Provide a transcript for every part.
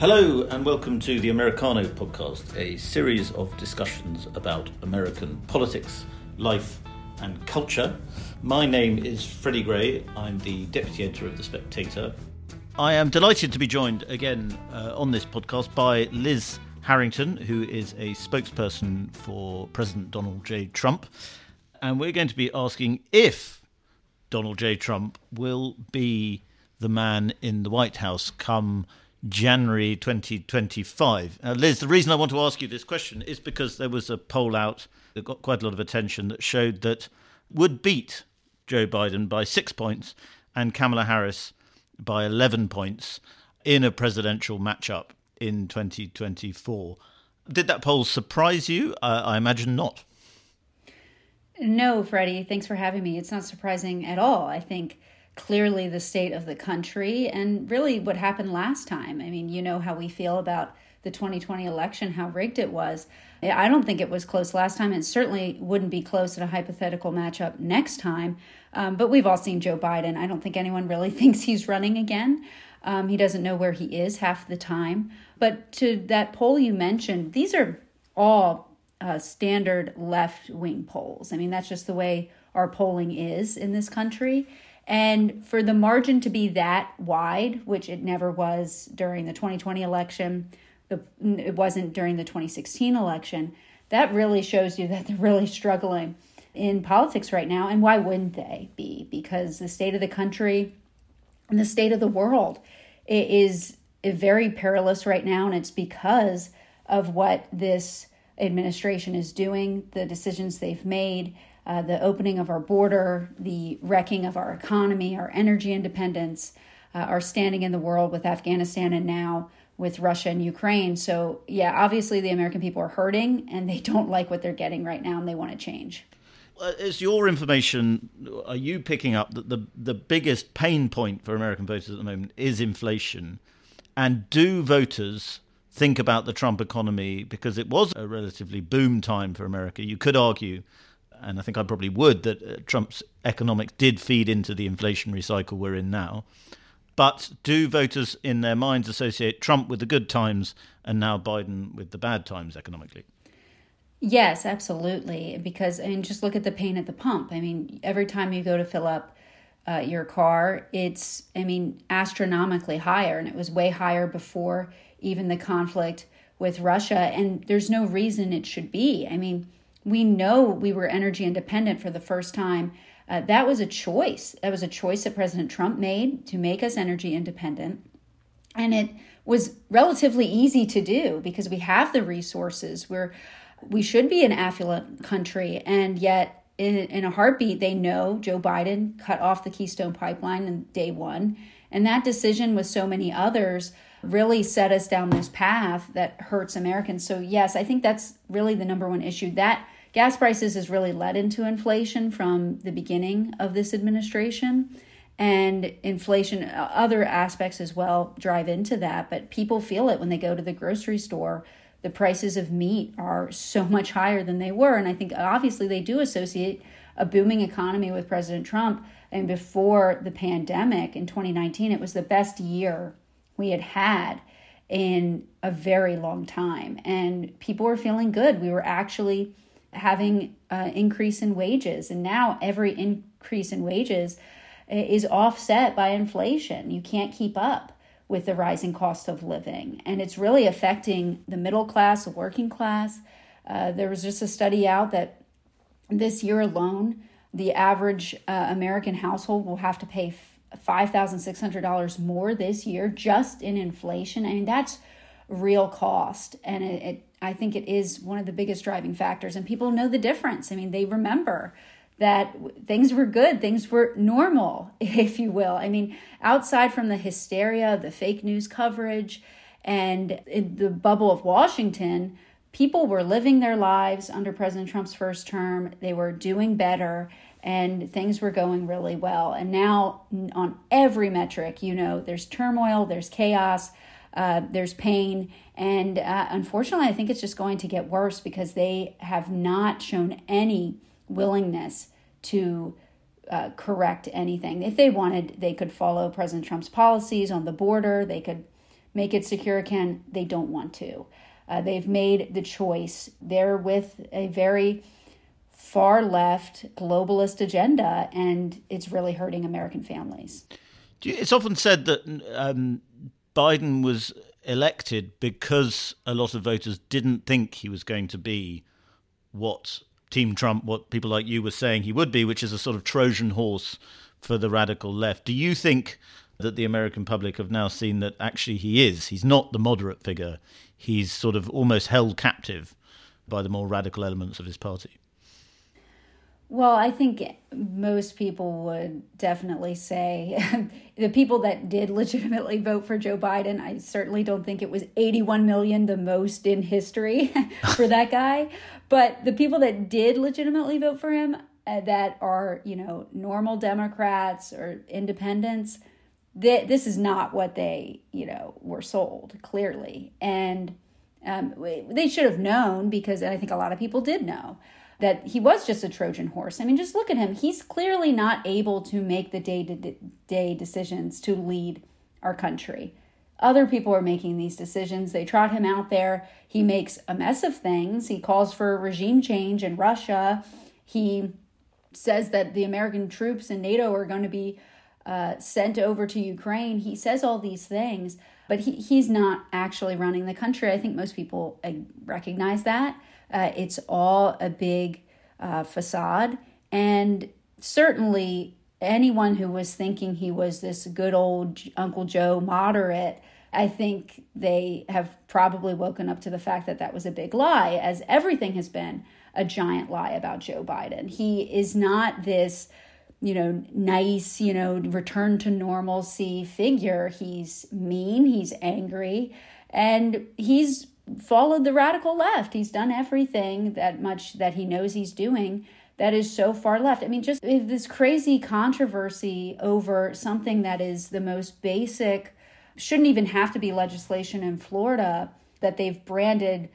Hello and welcome to the Americano podcast, a series of discussions about American politics, life and culture. My name is Freddie Gray. I'm the deputy editor of The Spectator. I am delighted to be joined again on this podcast by Liz Harrington, who is a spokesperson for President Donald J. Trump. And we're going to be asking if Donald J. Trump will be the man in the White House come January 2025. Liz, the reason I want to ask you this question is because there was a poll out that got quite a lot of attention that showed that would beat Joe Biden by 6 points and Kamala Harris by 11 points in a presidential matchup in 2024. Did that poll surprise you? I imagine not. No, Freddie. Thanks for having me. It's not surprising at all. I think clearly the state of the country and really what happened last time. I mean, you know how we feel about the 2020 election, how rigged it was. I don't think it was close last time, and certainly wouldn't be close in a hypothetical matchup next time. But we've all seen Joe Biden. I don't think anyone really thinks he's running again. He doesn't know where he is half the time. But to that poll you mentioned, these are all standard left-wing polls. I mean, that's just the way our polling is in this country. And for the margin to be that wide, which it never was during the 2020 election, it wasn't during the 2016 election, that really shows you that they're really struggling in politics right now. And why wouldn't they be? Because the state of the country and the state of the world is very perilous right now. And it's because of what this administration is doing, the decisions they've made, the opening of our border, the wrecking of our economy, our energy independence, our standing in the world with Afghanistan and now with Russia and Ukraine. So, yeah, obviously the American people are hurting and they don't like what they're getting right now and they want to change. Is your information, are you picking up that the biggest pain point for American voters at the moment is inflation? And do voters think about the Trump economy, because it was a relatively boom time for America? You could argue, and I think I probably would, that Trump's economics did feed into the inflationary cycle we're in now. But do voters in their minds associate Trump with the good times and now Biden with the bad times economically? Yes, absolutely. Because, I mean, just look at the pain at the pump. I mean, every time you go to fill up your car, it's, I mean, astronomically higher. And it was way higher before even the conflict with Russia. And there's no reason it should be. I mean, we know we were energy independent for the first time. That was a choice. That was a choice that President Trump made to make us energy independent. And it was relatively easy to do because we have the resources. We should be an affluent country. And yet in a heartbeat, they know Joe Biden cut off the Keystone Pipeline on day one. And that decision with so many others really set us down this path that hurts Americans. So yes, I think that's really the number one issue. That gas prices has really led into inflation from the beginning of this administration. And inflation, other aspects as well, drive into that. But people feel it when they go to the grocery store. The prices of meat are so much higher than they were. And I think obviously they do associate a booming economy with President Trump. And before the pandemic in 2019, it was the best year we had in a very long time. And people were feeling good. We were actually having an increase in wages. And now every increase in wages is offset by inflation. You can't keep up with the rising cost of living. And it's really affecting the middle class, the working class. There was just a study out that this year alone, the average American household will have to pay $5,600 more this year just in inflation. I mean, that's real cost. And I think it is one of the biggest driving factors. And people know the difference. I mean, they remember that things were good, things were normal, if you will. I mean, outside from the hysteria, the fake news coverage, and the bubble of Washington, people were living their lives under President Trump's first term. They were doing better and things were going really well. And now on every metric, you know, there's turmoil, there's chaos, there's pain. And unfortunately, I think it's just going to get worse because they have not shown any willingness to correct anything. If they wanted, they could follow President Trump's policies on the border. They could make it secure again. They don't want to. They've made the choice. They're with a very far left globalist agenda, and it's really hurting American families. It's often said that Biden was elected because a lot of voters didn't think he was going to be what Team Trump, what people like you were saying he would be, which is a sort of Trojan horse for the radical left. Do you think that the American public have now seen that actually he is? He's not the moderate figure. He's sort of almost held captive by the more radical elements of his party. Well, I think most people would definitely say the people that did legitimately vote for Joe Biden, I certainly don't think it was 81 million, the most in history for that guy. But the people that did legitimately vote for him that are, you know, normal Democrats or independents, this is not what they, you know, were sold, clearly. And they should have known, because I think a lot of people did know, that he was just a Trojan horse. I mean, just look at him. He's clearly not able to make the day-to-day decisions to lead our country. Other people are making these decisions. They trot him out there. He makes a mess of things. He calls for regime change in Russia. He says that the American troops and NATO are going to be sent over to Ukraine. He says all these things, but he's not actually running the country. I think most people recognize that. It's all a big facade. And certainly anyone who was thinking he was this good old Uncle Joe moderate, I think they have probably woken up to the fact that that was a big lie, as everything has been a giant lie about Joe Biden. He is not this, you know, nice, you know, return to normalcy figure. He's mean, he's angry, and he's followed the radical left. He's done everything that much that he knows he's doing that is so far left. I mean, just this crazy controversy over something that is the most basic, shouldn't even have to be legislation in Florida that they've branded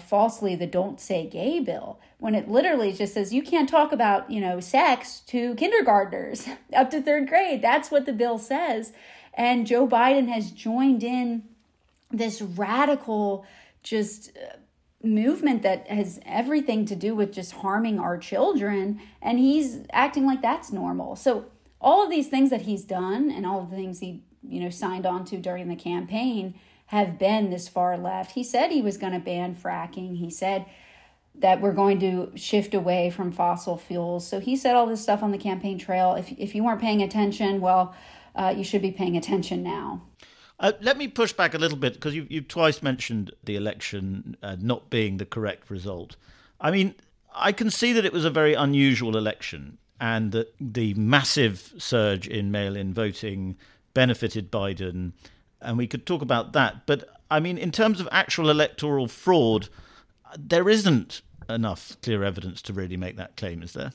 falsely the Don't Say Gay bill, when it literally just says you can't talk about, you know, sex to kindergartners up to third grade. That's what the bill says. And Joe Biden has joined in this radical just movement that has everything to do with just harming our children. And he's acting like that's normal. So all of these things that he's done and all of the things he, you know, signed on to during the campaign have been this far left. He said he was going to ban fracking. He said that we're going to shift away from fossil fuels. So he said all this stuff on the campaign trail. If you weren't paying attention, well, you should be paying attention now. Let me push back a little bit, because you've twice mentioned the election not being the correct result. I mean, I can see that it was a very unusual election and that the massive surge in mail-in voting benefited Biden, and we could talk about that. But, I mean, in terms of actual electoral fraud, there isn't enough clear evidence to really make that claim, is there?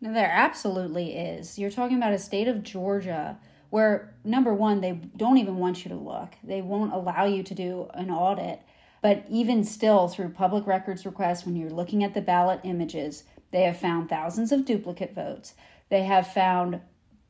No, there absolutely is. You're talking about a state of Georgia where, number one, they don't even want you to look. They won't allow you to do an audit. But even still, through public records requests, when you're looking at the ballot images, they have found thousands of duplicate votes. They have found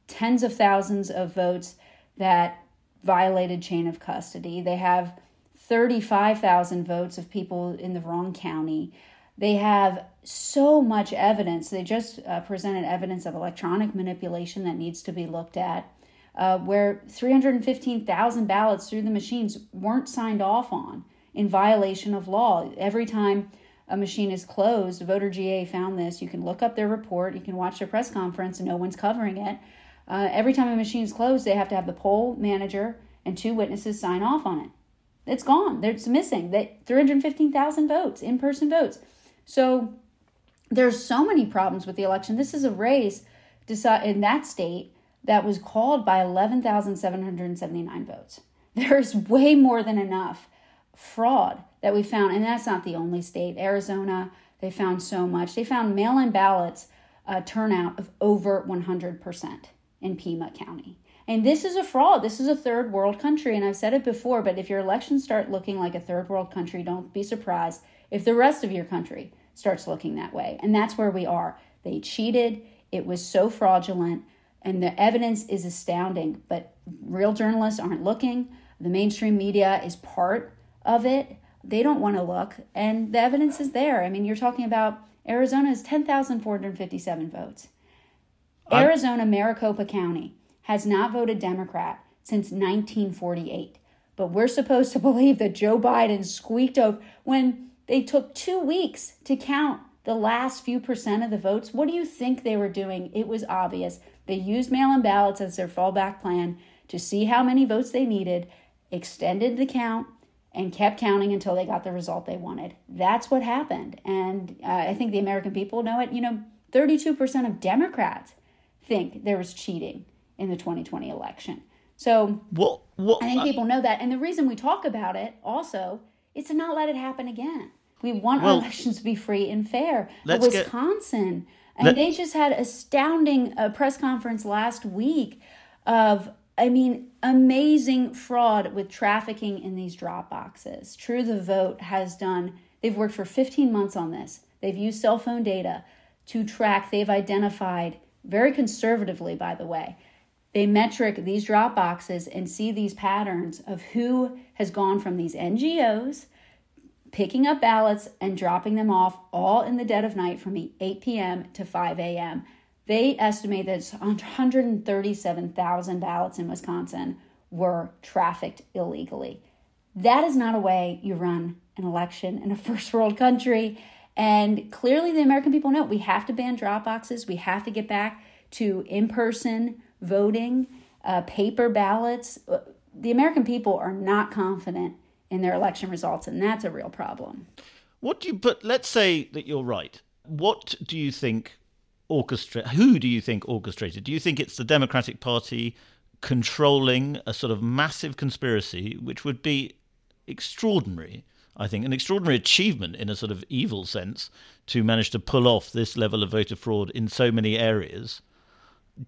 tens of thousands of votes that violated chain of custody. They have 35,000 votes of people in the wrong county. They have so much evidence. They just presented evidence of electronic manipulation that needs to be looked at. Where 315,000 ballots through the machines weren't signed off on in violation of law. Every time a machine is closed, Voter GA found this. You can look up their report. You can watch their press conference, and no one's covering it. Every time a machine's closed, they have to have the poll manager and two witnesses sign off on it. It's gone. It's missing. 315,000 votes, in-person votes. So there's so many problems with the election. This is a race in that state that was called by 11,779 votes. There is way more than enough fraud that we found, and that's not the only state. Arizona, they found so much. They found mail-in ballots turnout of over 100% in Pima County. And this is a fraud. This is a third world country. And I've said it before, but if your elections start looking like a third world country, don't be surprised if the rest of your country starts looking that way. And that's where we are. They cheated. It was so fraudulent. And the evidence is astounding. But real journalists aren't looking. The mainstream media is part of it. They don't want to look. And the evidence is there. I mean, you're talking about Arizona's 10,457 votes. Arizona, Maricopa County has not voted Democrat since 1948. But we're supposed to believe that Joe Biden squeaked over when they took 2 weeks to count the last few percent of the votes. What do you think they were doing? It was obvious. They used mail-in ballots as their fallback plan to see how many votes they needed, extended the count, and kept counting until they got the result they wanted. That's what happened. And I think the American people know it. You know, 32% of Democrats think there was cheating in the 2020 election. So I think people know that. And the reason we talk about it also is to not let it happen again. We want our elections to be free and fair. Wisconsin, and they just had astounding press conference last week of, I mean, amazing fraud with trafficking in these drop boxes. True the Vote has done, they've worked for 15 months on this. They've used cell phone data to track. They've identified, very conservatively, by the way, they metric these drop boxes and see these patterns of who has gone from these NGOs picking up ballots and dropping them off all in the dead of night from 8 p.m. to 5 a.m. They estimate that 137,000 ballots in Wisconsin were trafficked illegally. That is not a way you run an election in a first world country. And clearly the American people know we have to ban drop boxes. We have to get back to in-person voting, paper ballots. The American people are not confident in their election results, and that's a real problem. But let's say that you're right. What do you think who do you think orchestrated? Do you think it's the Democratic Party controlling a sort of massive conspiracy, which would be extraordinary, I think, an extraordinary achievement in a sort of evil sense to manage to pull off this level of voter fraud in so many areas?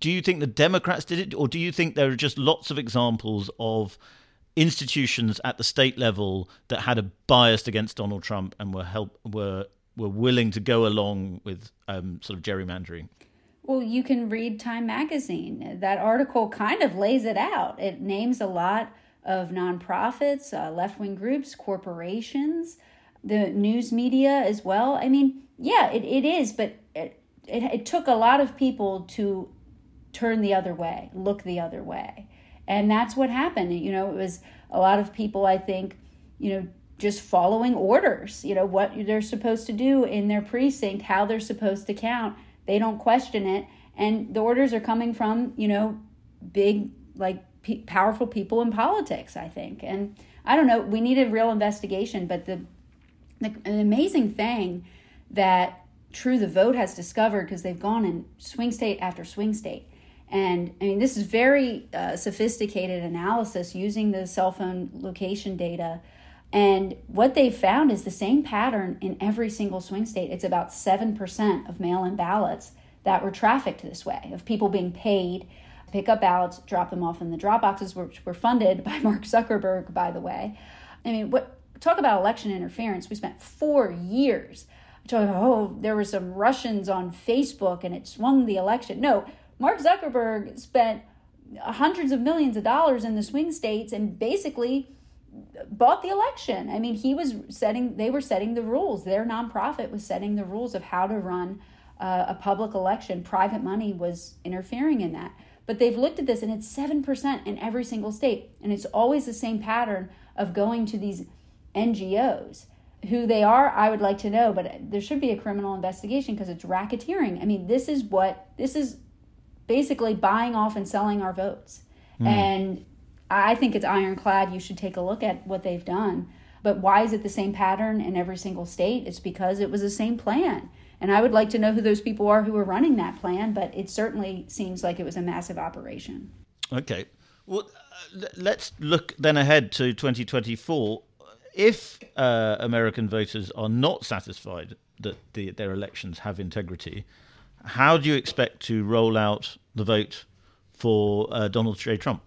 Do you think the Democrats did it, or do you think there are just lots of examples of institutions at the state level that had a bias against Donald Trump and were willing to go along with sort of gerrymandering? Well, you can read Time Magazine. That article kind of lays it out. It names a lot of nonprofits, left-wing groups, corporations, the news media as well. I mean, yeah, it is, but it took a lot of people to turn the other way, look the other way. And that's what happened. You know, it was a lot of people, I think, you know, just following orders, you know, what they're supposed to do in their precinct, how they're supposed to count. They don't question it. And the orders are coming from, you know, big, like, powerful people in politics, I think. And I don't know, we need a real investigation. But the amazing thing that True the Vote has discovered, because they've gone in swing state after swing state. And I mean, this is very sophisticated analysis using the cell phone location data. And what they found is the same pattern in every single swing state. It's about 7% of mail-in ballots that were trafficked this way, of people being paid, pick up ballots, drop them off in the drop boxes, which were funded by Mark Zuckerberg, by the way. I mean, talk about election interference. We spent 4 years talking about, oh, there were some Russians on Facebook and it swung the election. No, Mark Zuckerberg spent hundreds of millions of dollars in the swing states and basically bought the election. I mean, they were setting the rules. Their nonprofit was setting the rules of how to run a public election. Private money was interfering in that. But they've looked at this, and it's 7% in every single state. And it's always the same pattern of going to these NGOs. Who they are, I would like to know, but there should be a criminal investigation because it's racketeering. I mean, this is basically buying off and selling our votes. Mm. And I think it's ironclad. You should take a look at what they've done. But why is it the same pattern in every single state? It's because it was the same plan. And I would like to know who those people are who are running that plan, but it certainly seems like it was a massive operation. Okay. Well, let's look then ahead to 2024. if American voters are not satisfied that their elections have integrity, how do you expect to roll out the vote for Donald J. Trump?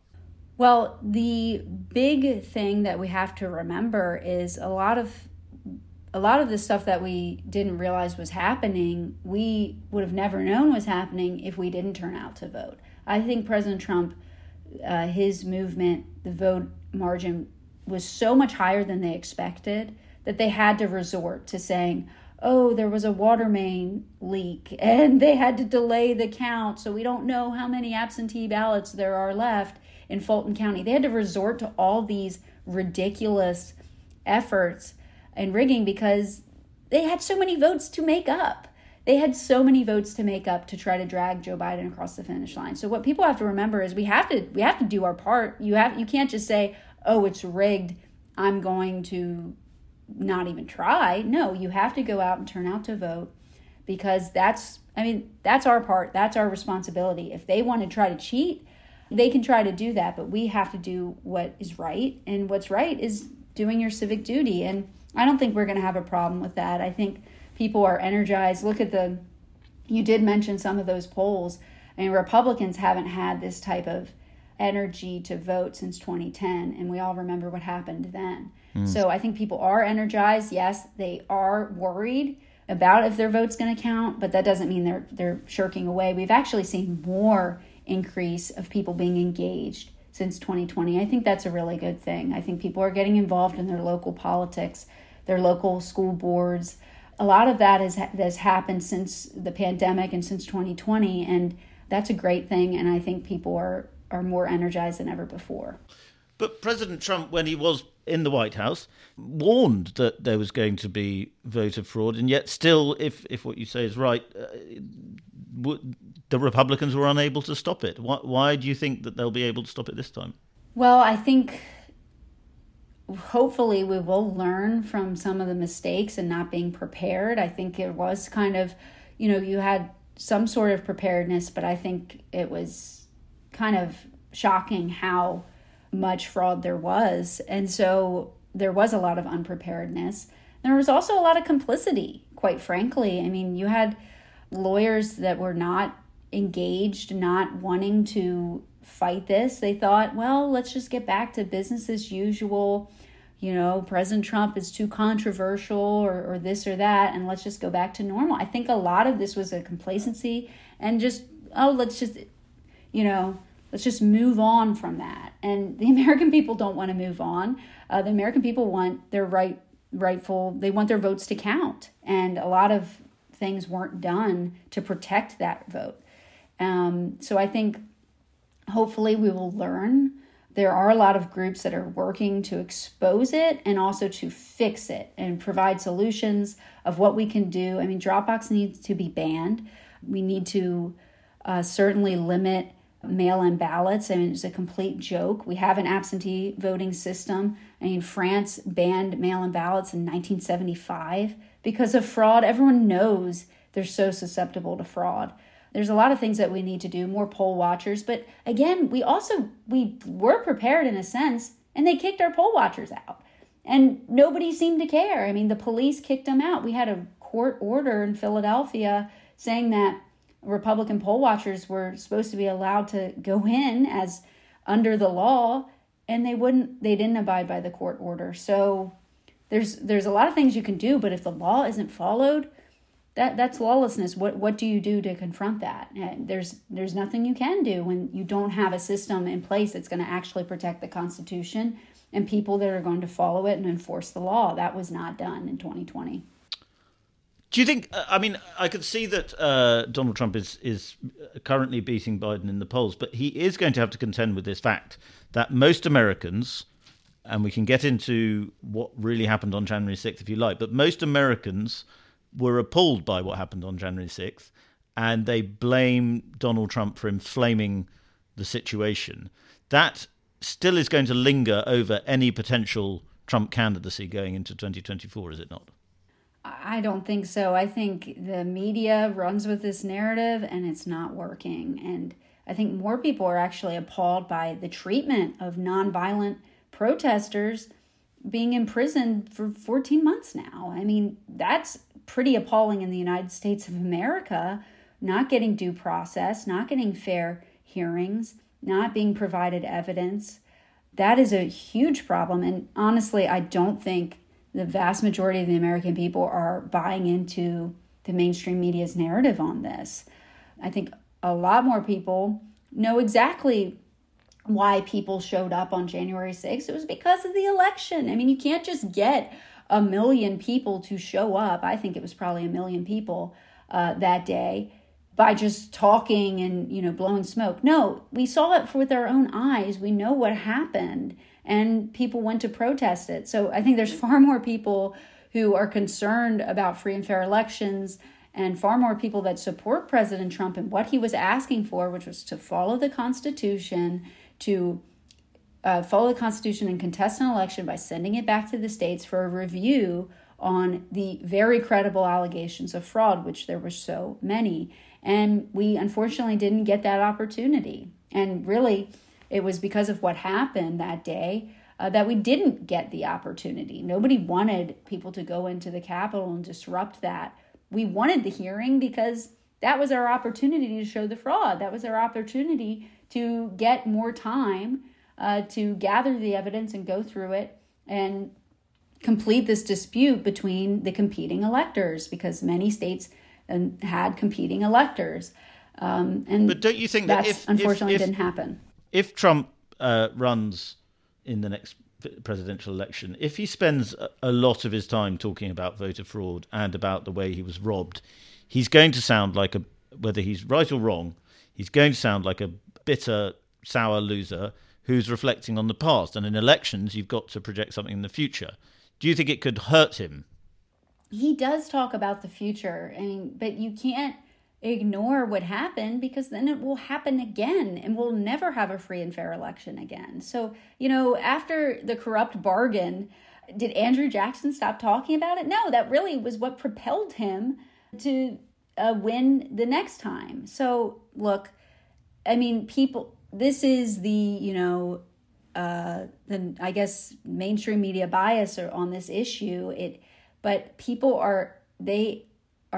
Well, the big thing that we have to remember is a lot of the stuff that we didn't realize was happening, we would have never known was happening if we didn't turn out to vote. I think President Trump, his movement, the vote margin was so much higher than they expected that they had to resort to saying, oh, there was a water main leak and they had to delay the count, so we don't know how many absentee ballots there are left in Fulton County. They had to resort to all these ridiculous efforts and rigging because they had so many votes to make up. They had so many votes to make up to try to drag Joe Biden across the finish line. So what people have to remember is we have to do our part. You can't just say, oh, it's rigged, I'm going to not even try. No, you have to go out and turn out to vote because that's our part. That's our responsibility. If they want to try to cheat, they can try to do that, but we have to do what is right. And what's right is doing your civic duty. And I don't think we're going to have a problem with that. I think people are energized. Look at you did mention some of those polls. I mean, Republicans haven't had this type of energy to vote since 2010, and we all remember what happened then. So I think people are energized. Yes, they are worried about if their vote's going to count, but that doesn't mean they're shirking away. We've actually seen more increase of people being engaged since 2020. I think that's a really good thing. I think people are getting involved in their local politics, their local school boards. A lot of that has happened since the pandemic and since 2020, and that's a great thing, and I think people are more energized than ever before. But President Trump, when he was in the White House, warned that there was going to be voter fraud, and yet still, if what you say is right, the Republicans were unable to stop it. Why do you think that they'll be able to stop it this time? Well, I think hopefully we will learn from some of the mistakes and not being prepared. I think it was kind of, you had some sort of preparedness, but I think it was kind of shocking how much fraud there was. And so there was a lot of unpreparedness. There was also a lot of complicity, quite frankly. I mean, you had lawyers that were not engaged, not wanting to fight this. They thought, well, let's just get back to business as usual. President Trump is too controversial or this or that, and let's just go back to normal. I think a lot of this was a complacency and just, oh, let's just move on from that. And the American people don't want to move on. The American people want their they want their votes to count. And a lot of things weren't done to protect that vote. So I think hopefully we will learn. There are a lot of groups that are working to expose it and also to fix it and provide solutions of what we can do. I mean, Dropbox needs to be banned. We need to certainly limit mail-in ballots. I mean, it's a complete joke. We have an absentee voting system. I mean, France banned mail-in ballots in 1975 because of fraud. Everyone knows they're so susceptible to fraud. There's a lot of things that we need to do, more poll watchers. But again, we were prepared in a sense, and they kicked our poll watchers out. And nobody seemed to care. I mean, the police kicked them out. We had a court order in Philadelphia saying that Republican poll watchers were supposed to be allowed to go in as under the law, and they didn't abide by the court order. So there's a lot of things you can do, but if the law isn't followed, that's lawlessness. What do you do to confront that? There's nothing you can do when you don't have a system in place that's going to actually protect the Constitution and people that are going to follow it and enforce the law. That was not done in 2020. Do you think, I could see that Donald Trump is currently beating Biden in the polls, but he is going to have to contend with this fact that most Americans, and we can get into what really happened on January 6th if you like, but most Americans were appalled by what happened on January 6th, and they blame Donald Trump for inflaming the situation. That still is going to linger over any potential Trump candidacy going into 2024, is it not? I don't think so. I think the media runs with this narrative and it's not working. And I think more people are actually appalled by the treatment of nonviolent protesters being imprisoned for 14 months now. I mean, that's pretty appalling in the United States of America, not getting due process, not getting fair hearings, not being provided evidence. That is a huge problem. And honestly, I don't think the vast majority of the American people are buying into the mainstream media's narrative on this. I think a lot more people know exactly why people showed up on January 6th. It was because of the election. I mean, you can't just get 1 million people to show up. I think it was probably 1 million people that day by just talking and, you know, blowing smoke. No, we saw it with our own eyes. We know what happened, and people went to protest it. So I think there's far more people who are concerned about free and fair elections, and far more people that support President Trump and what he was asking for, which was to follow the Constitution, to follow the Constitution and contest an election by sending it back to the states for a review on the very credible allegations of fraud, which there were so many. And we unfortunately didn't get that opportunity. And really, it was because of what happened that day that we didn't get the opportunity. Nobody wanted people to go into the Capitol and disrupt that. We wanted the hearing because that was our opportunity to show the fraud. That was our opportunity to get more time to gather the evidence and go through it and complete this dispute between the competing electors, because many states had competing electors. But don't you think that if didn't happen? If Trump runs in the next presidential election, if he spends a lot of his time talking about voter fraud and about the way he was robbed, he's going to sound like a, whether he's right or wrong, he's going to sound like a bitter, sour loser who's reflecting on the past. And in elections, you've got to project something in the future. Do you think it could hurt him? He does talk about the future, but you can't ignore what happened, because then it will happen again, and we'll never have a free and fair election again. So, you know, after the corrupt bargain, did Andrew Jackson stop talking about it? No, that really was what propelled him to win the next time. So, look, people, this is the, I guess, mainstream media bias on this issue. But people are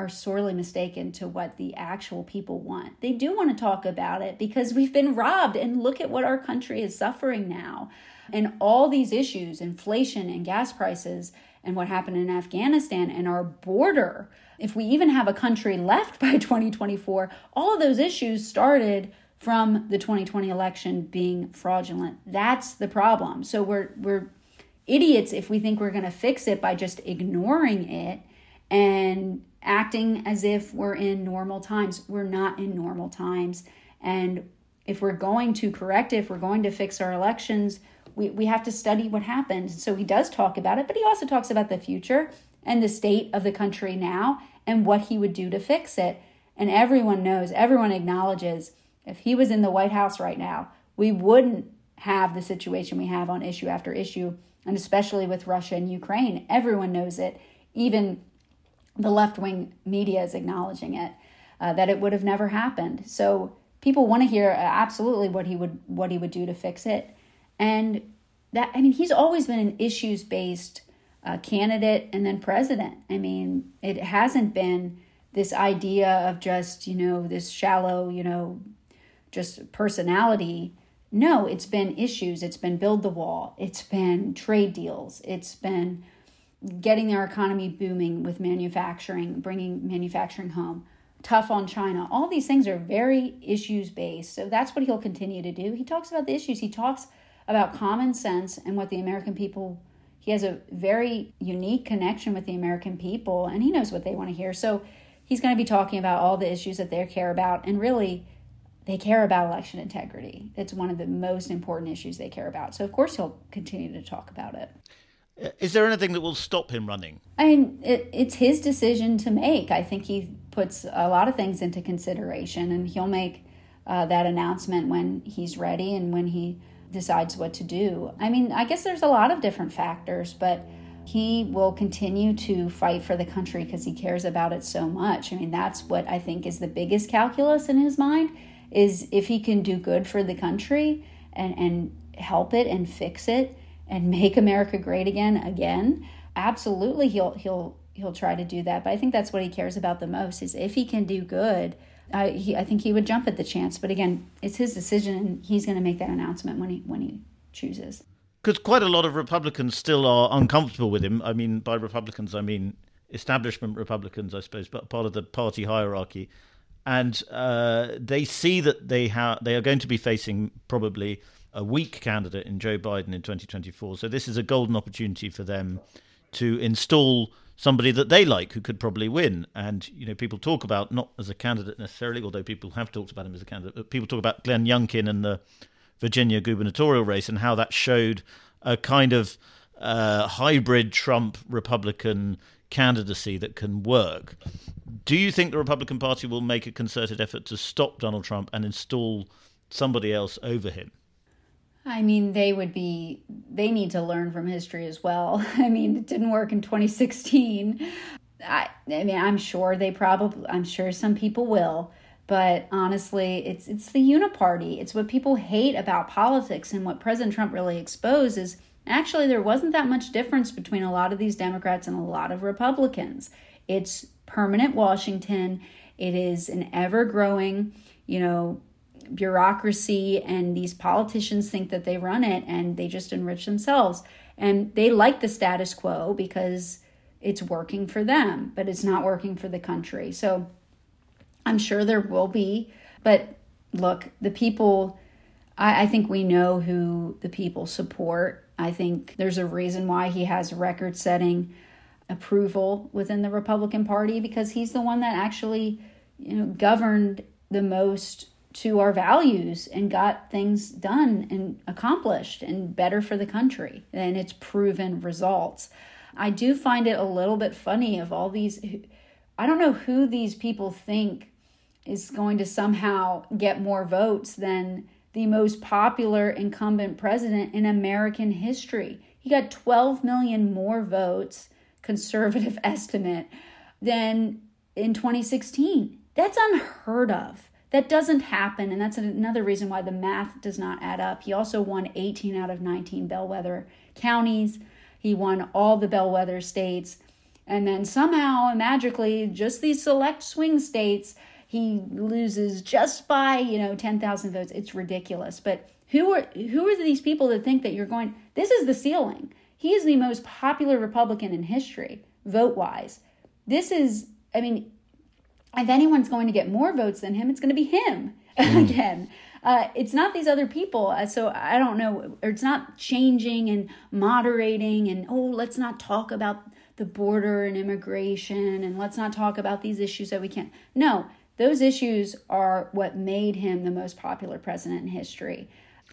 sorely mistaken to what the actual people want. They do want to talk about it because we've been robbed, and look at what our country is suffering now. And all these issues, inflation and gas prices and what happened in Afghanistan and our border, if we even have a country left by 2024, all of those issues started from the 2020 election being fraudulent. That's the problem. So we're idiots if we think we're going to fix it by just ignoring it and acting as if we're in normal times. We're not in normal times. And if we're going to correct it, if we're going to fix our elections, we have to study what happened. So he does talk about it, but he also talks about the future and the state of the country now and what he would do to fix it. And everyone knows, everyone acknowledges, if he was in the White House right now, we wouldn't have the situation we have on issue after issue, and especially with Russia and Ukraine. Everyone knows it. Even the left-wing media is acknowledging it, that it would have never happened. So people want to hear absolutely what he would do to fix it. And that, he's always been an issues-based candidate and then president. It hasn't been this idea of just, this shallow, just personality. No, it's been issues. It's been build the wall. It's been trade deals. It's been getting our economy booming with manufacturing, bringing manufacturing home, tough on China. All these things are very issues-based. So that's what he'll continue to do. He talks about the issues. He talks about common sense and what the American people, he has a very unique connection with the American people, and he knows what they want to hear. So he's going to be talking about all the issues that they care about, and really, they care about election integrity. It's one of the most important issues they care about. So of course he'll continue to talk about it. Is there anything that will stop him running? It's his decision to make. I think he puts a lot of things into consideration, and he'll make that announcement when he's ready and when he decides what to do. I guess there's a lot of different factors, but he will continue to fight for the country because he cares about it so much. That's what I think is the biggest calculus in his mind, is if he can do good for the country and help it and fix it, and make America great again, absolutely he'll try to do that. But I think that's what he cares about the most, is if he can do good, I think he would jump at the chance. But again, it's his decision, and he's going to make that announcement when he chooses. Because quite a lot of Republicans still are uncomfortable with him. I mean, by Republicans, I mean establishment Republicans, I suppose, but part of the party hierarchy. And they see that they are going to be facing probably a weak candidate in Joe Biden in 2024. So this is a golden opportunity for them to install somebody that they like, who could probably win. And, you know, people talk about, not as a candidate necessarily, although people have talked about him as a candidate, but people talk about Glenn Youngkin and the Virginia gubernatorial race and how that showed a kind of hybrid Trump-Republican candidacy that can work. Do you think the Republican Party will make a concerted effort to stop Donald Trump and install somebody else over him? I mean, they need to learn from history as well. I mean, it didn't work in 2016. I'm sure some people will. But honestly, it's the uniparty. It's what people hate about politics, and what President Trump really exposed is actually there wasn't that much difference between a lot of these Democrats and a lot of Republicans. It's permanent Washington. It is an ever-growing, bureaucracy, and these politicians think that they run it, and they just enrich themselves. And they like the status quo because it's working for them, but it's not working for the country. So I'm sure there will be, but look, the people, I think we know who the people support. I think there's a reason why he has record-setting approval within the Republican Party, because he's the one that actually, governed the most to our values and got things done and accomplished and better for the country, and it's proven results. I do find it a little bit funny of all these, I don't know who these people think is going to somehow get more votes than the most popular incumbent president in American history. He got 12 million more votes, conservative estimate, than in 2016. That's unheard of. That doesn't happen, and that's another reason why the math does not add up. He also won 18 out of 19 bellwether counties. He won all the bellwether states. And then somehow, and magically, just these select swing states, he loses just by, 10,000 votes. It's ridiculous. But who are these people that think that you're going, this is the ceiling? He is the most popular Republican in history, vote-wise. This is, if anyone's going to get more votes than him, it's going to be him again. It's not these other people. So I don't know, or it's not changing and moderating and, let's not talk about the border and immigration, and let's not talk about these issues that we can't. No, those issues are what made him the most popular president in history.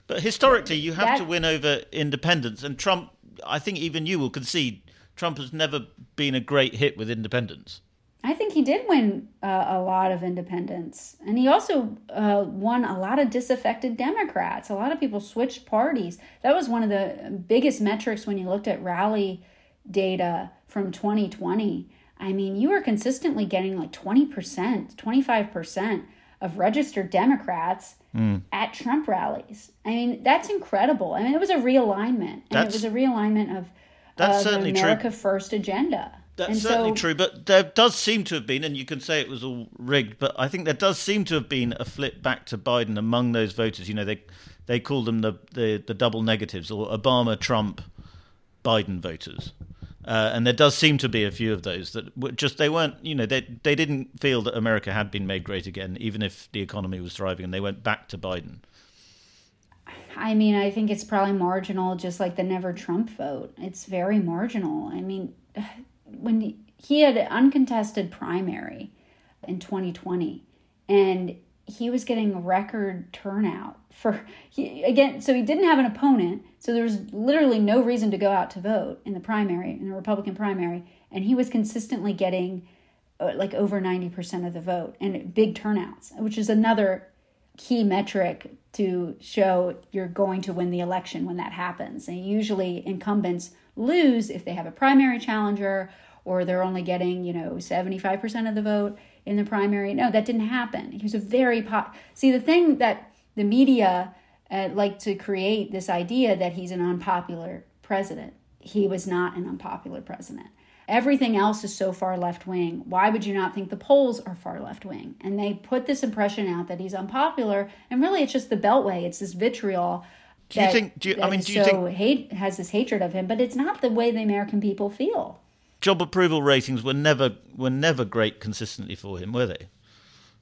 But historically, you have to win over independents. And Trump, I think even you will concede, Trump has never been a great hit with independents. I think he did win a lot of independents. And he also won a lot of disaffected Democrats. A lot of people switched parties. That was one of the biggest metrics when you looked at rally data from 2020. You were consistently getting like 20%, 25% of registered Democrats at Trump rallies. That's incredible. It was a realignment. And it was a realignment of the America First agenda. That's certainly true. But there does seem to have been, and you can say it was all rigged, but I think there does seem to have been a flip back to Biden among those voters. They call them the double negatives, or Obama, Trump, Biden voters. And there does seem to be a few of those that just, they weren't, they didn't feel that America had been made great again, even if the economy was thriving, and they went back to Biden. I think it's probably marginal, just like the never Trump vote. It's very marginal. When he had an uncontested primary in 2020, and he was getting record turnout so he didn't have an opponent. So there was literally no reason to go out to vote in the primary, in the Republican primary. And he was consistently getting over 90% of the vote and big turnouts, which is another key metric to show you're going to win the election when that happens. And usually incumbents lose if they have a primary challenger, or they're only getting, 75% of the vote in the primary. No, that didn't happen. He was a very See, the thing that the media like to create, this idea that he's an unpopular president. He was not an unpopular president. Everything else is so far left-wing. Why would you not think the polls are far left-wing? And they put this impression out that he's unpopular, and really it's just the Beltway. It's this vitriol has this hatred of him, but it's not the way the American people feel. Job approval ratings were never great consistently for him, were they?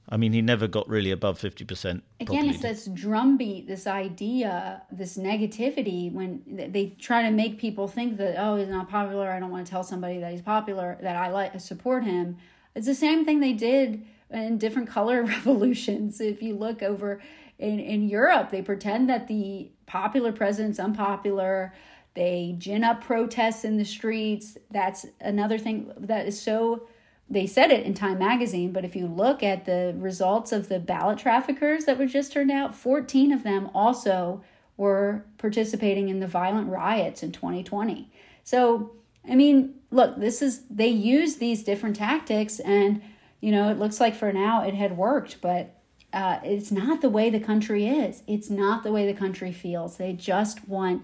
I mean, he never got really above 50%. Again, it's this drumbeat, this idea, this negativity when they try to make people think that, oh, he's not popular. I don't want to tell somebody that he's popular, that I like, support him. It's the same thing they did in different color revolutions. If you look over in Europe, they pretend that the popular president's unpopular. They gin up protests in the streets. That's another thing that is so... They said it in Time magazine, but if you look at the results of the ballot traffickers that were just turned out, 14 of them also were participating in the violent riots in 2020. So, I mean, look, they use these different tactics and, you know, it looks like for now it had worked, but it's not the way the country is. It's not the way the country feels. They just want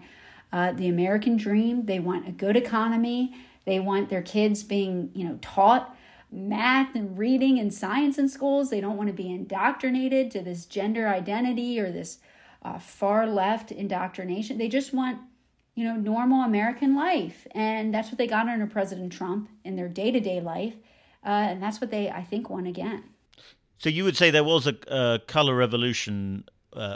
the American dream. They want a good economy. They want their kids being, you know, taught math and reading and science in schools. They don't want to be indoctrinated to this gender identity or this far left indoctrination. They just want, you know, normal American life. And that's what they got under President Trump in their day-to-day life. And that's what they, I think, won again. So you would say there was a color revolution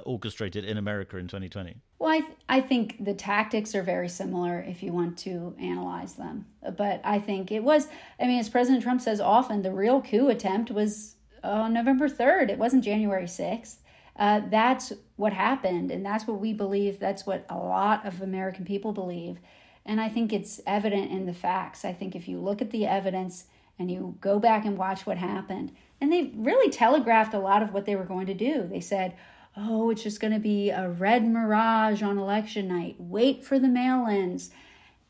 orchestrated in America in 2020? Well, I think the tactics are very similar if you want to analyze them. But I think it was, I mean, as President Trump says often, the real coup attempt was on November 3rd. It wasn't January 6th. That's what happened. And that's what we believe. That's what a lot of American people believe. And I think it's evident in the facts. I think if you look at the evidence and you go back and watch what happened, and they really telegraphed a lot of what they were going to do. They said, oh, it's just going to be a red mirage on election night. Wait for the mail-ins.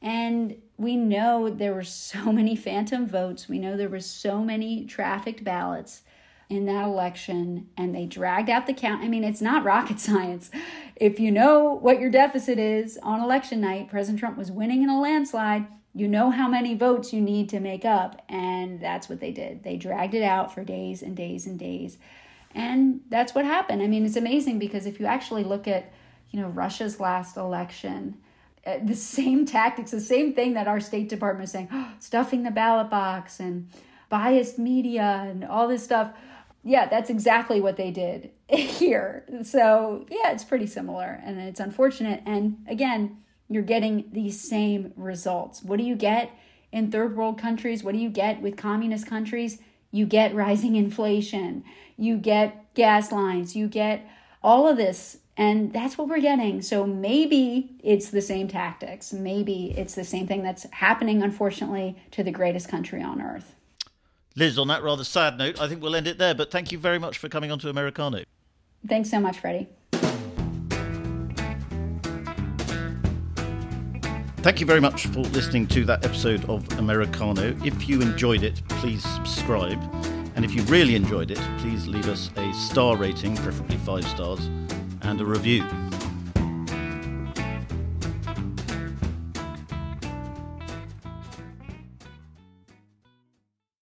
And we know there were so many phantom votes. We know there were so many trafficked ballots in that election. And they dragged out the count. I mean, it's not rocket science. If you know what your deficit is on election night, President Trump was winning in a landslide. You know how many votes you need to make up. And that's what they did. They dragged it out for days and days and days. And that's what happened. I mean, it's amazing because if you actually look at, you know, Russia's last election, the same tactics, the same thing that our State Department is saying, oh, stuffing the ballot box and biased media and all this stuff. Yeah, that's exactly what they did here. So, yeah, it's pretty similar and it's unfortunate. And again, you're getting these same results. What do you get in third world countries? What do you get with communist countries? You get rising inflation, you get gas lines, you get all of this, and that's what we're getting. So maybe it's the same tactics. Maybe it's the same thing that's happening, unfortunately, to the greatest country on earth. Liz, on that rather sad note, I think we'll end it there, but thank you very much for coming on to Americano. Thanks so much, Freddie. Thank you very much for listening to that episode of Americano. If you enjoyed it, please subscribe. And if you really enjoyed it, please leave us a star rating, preferably 5 stars, and a review.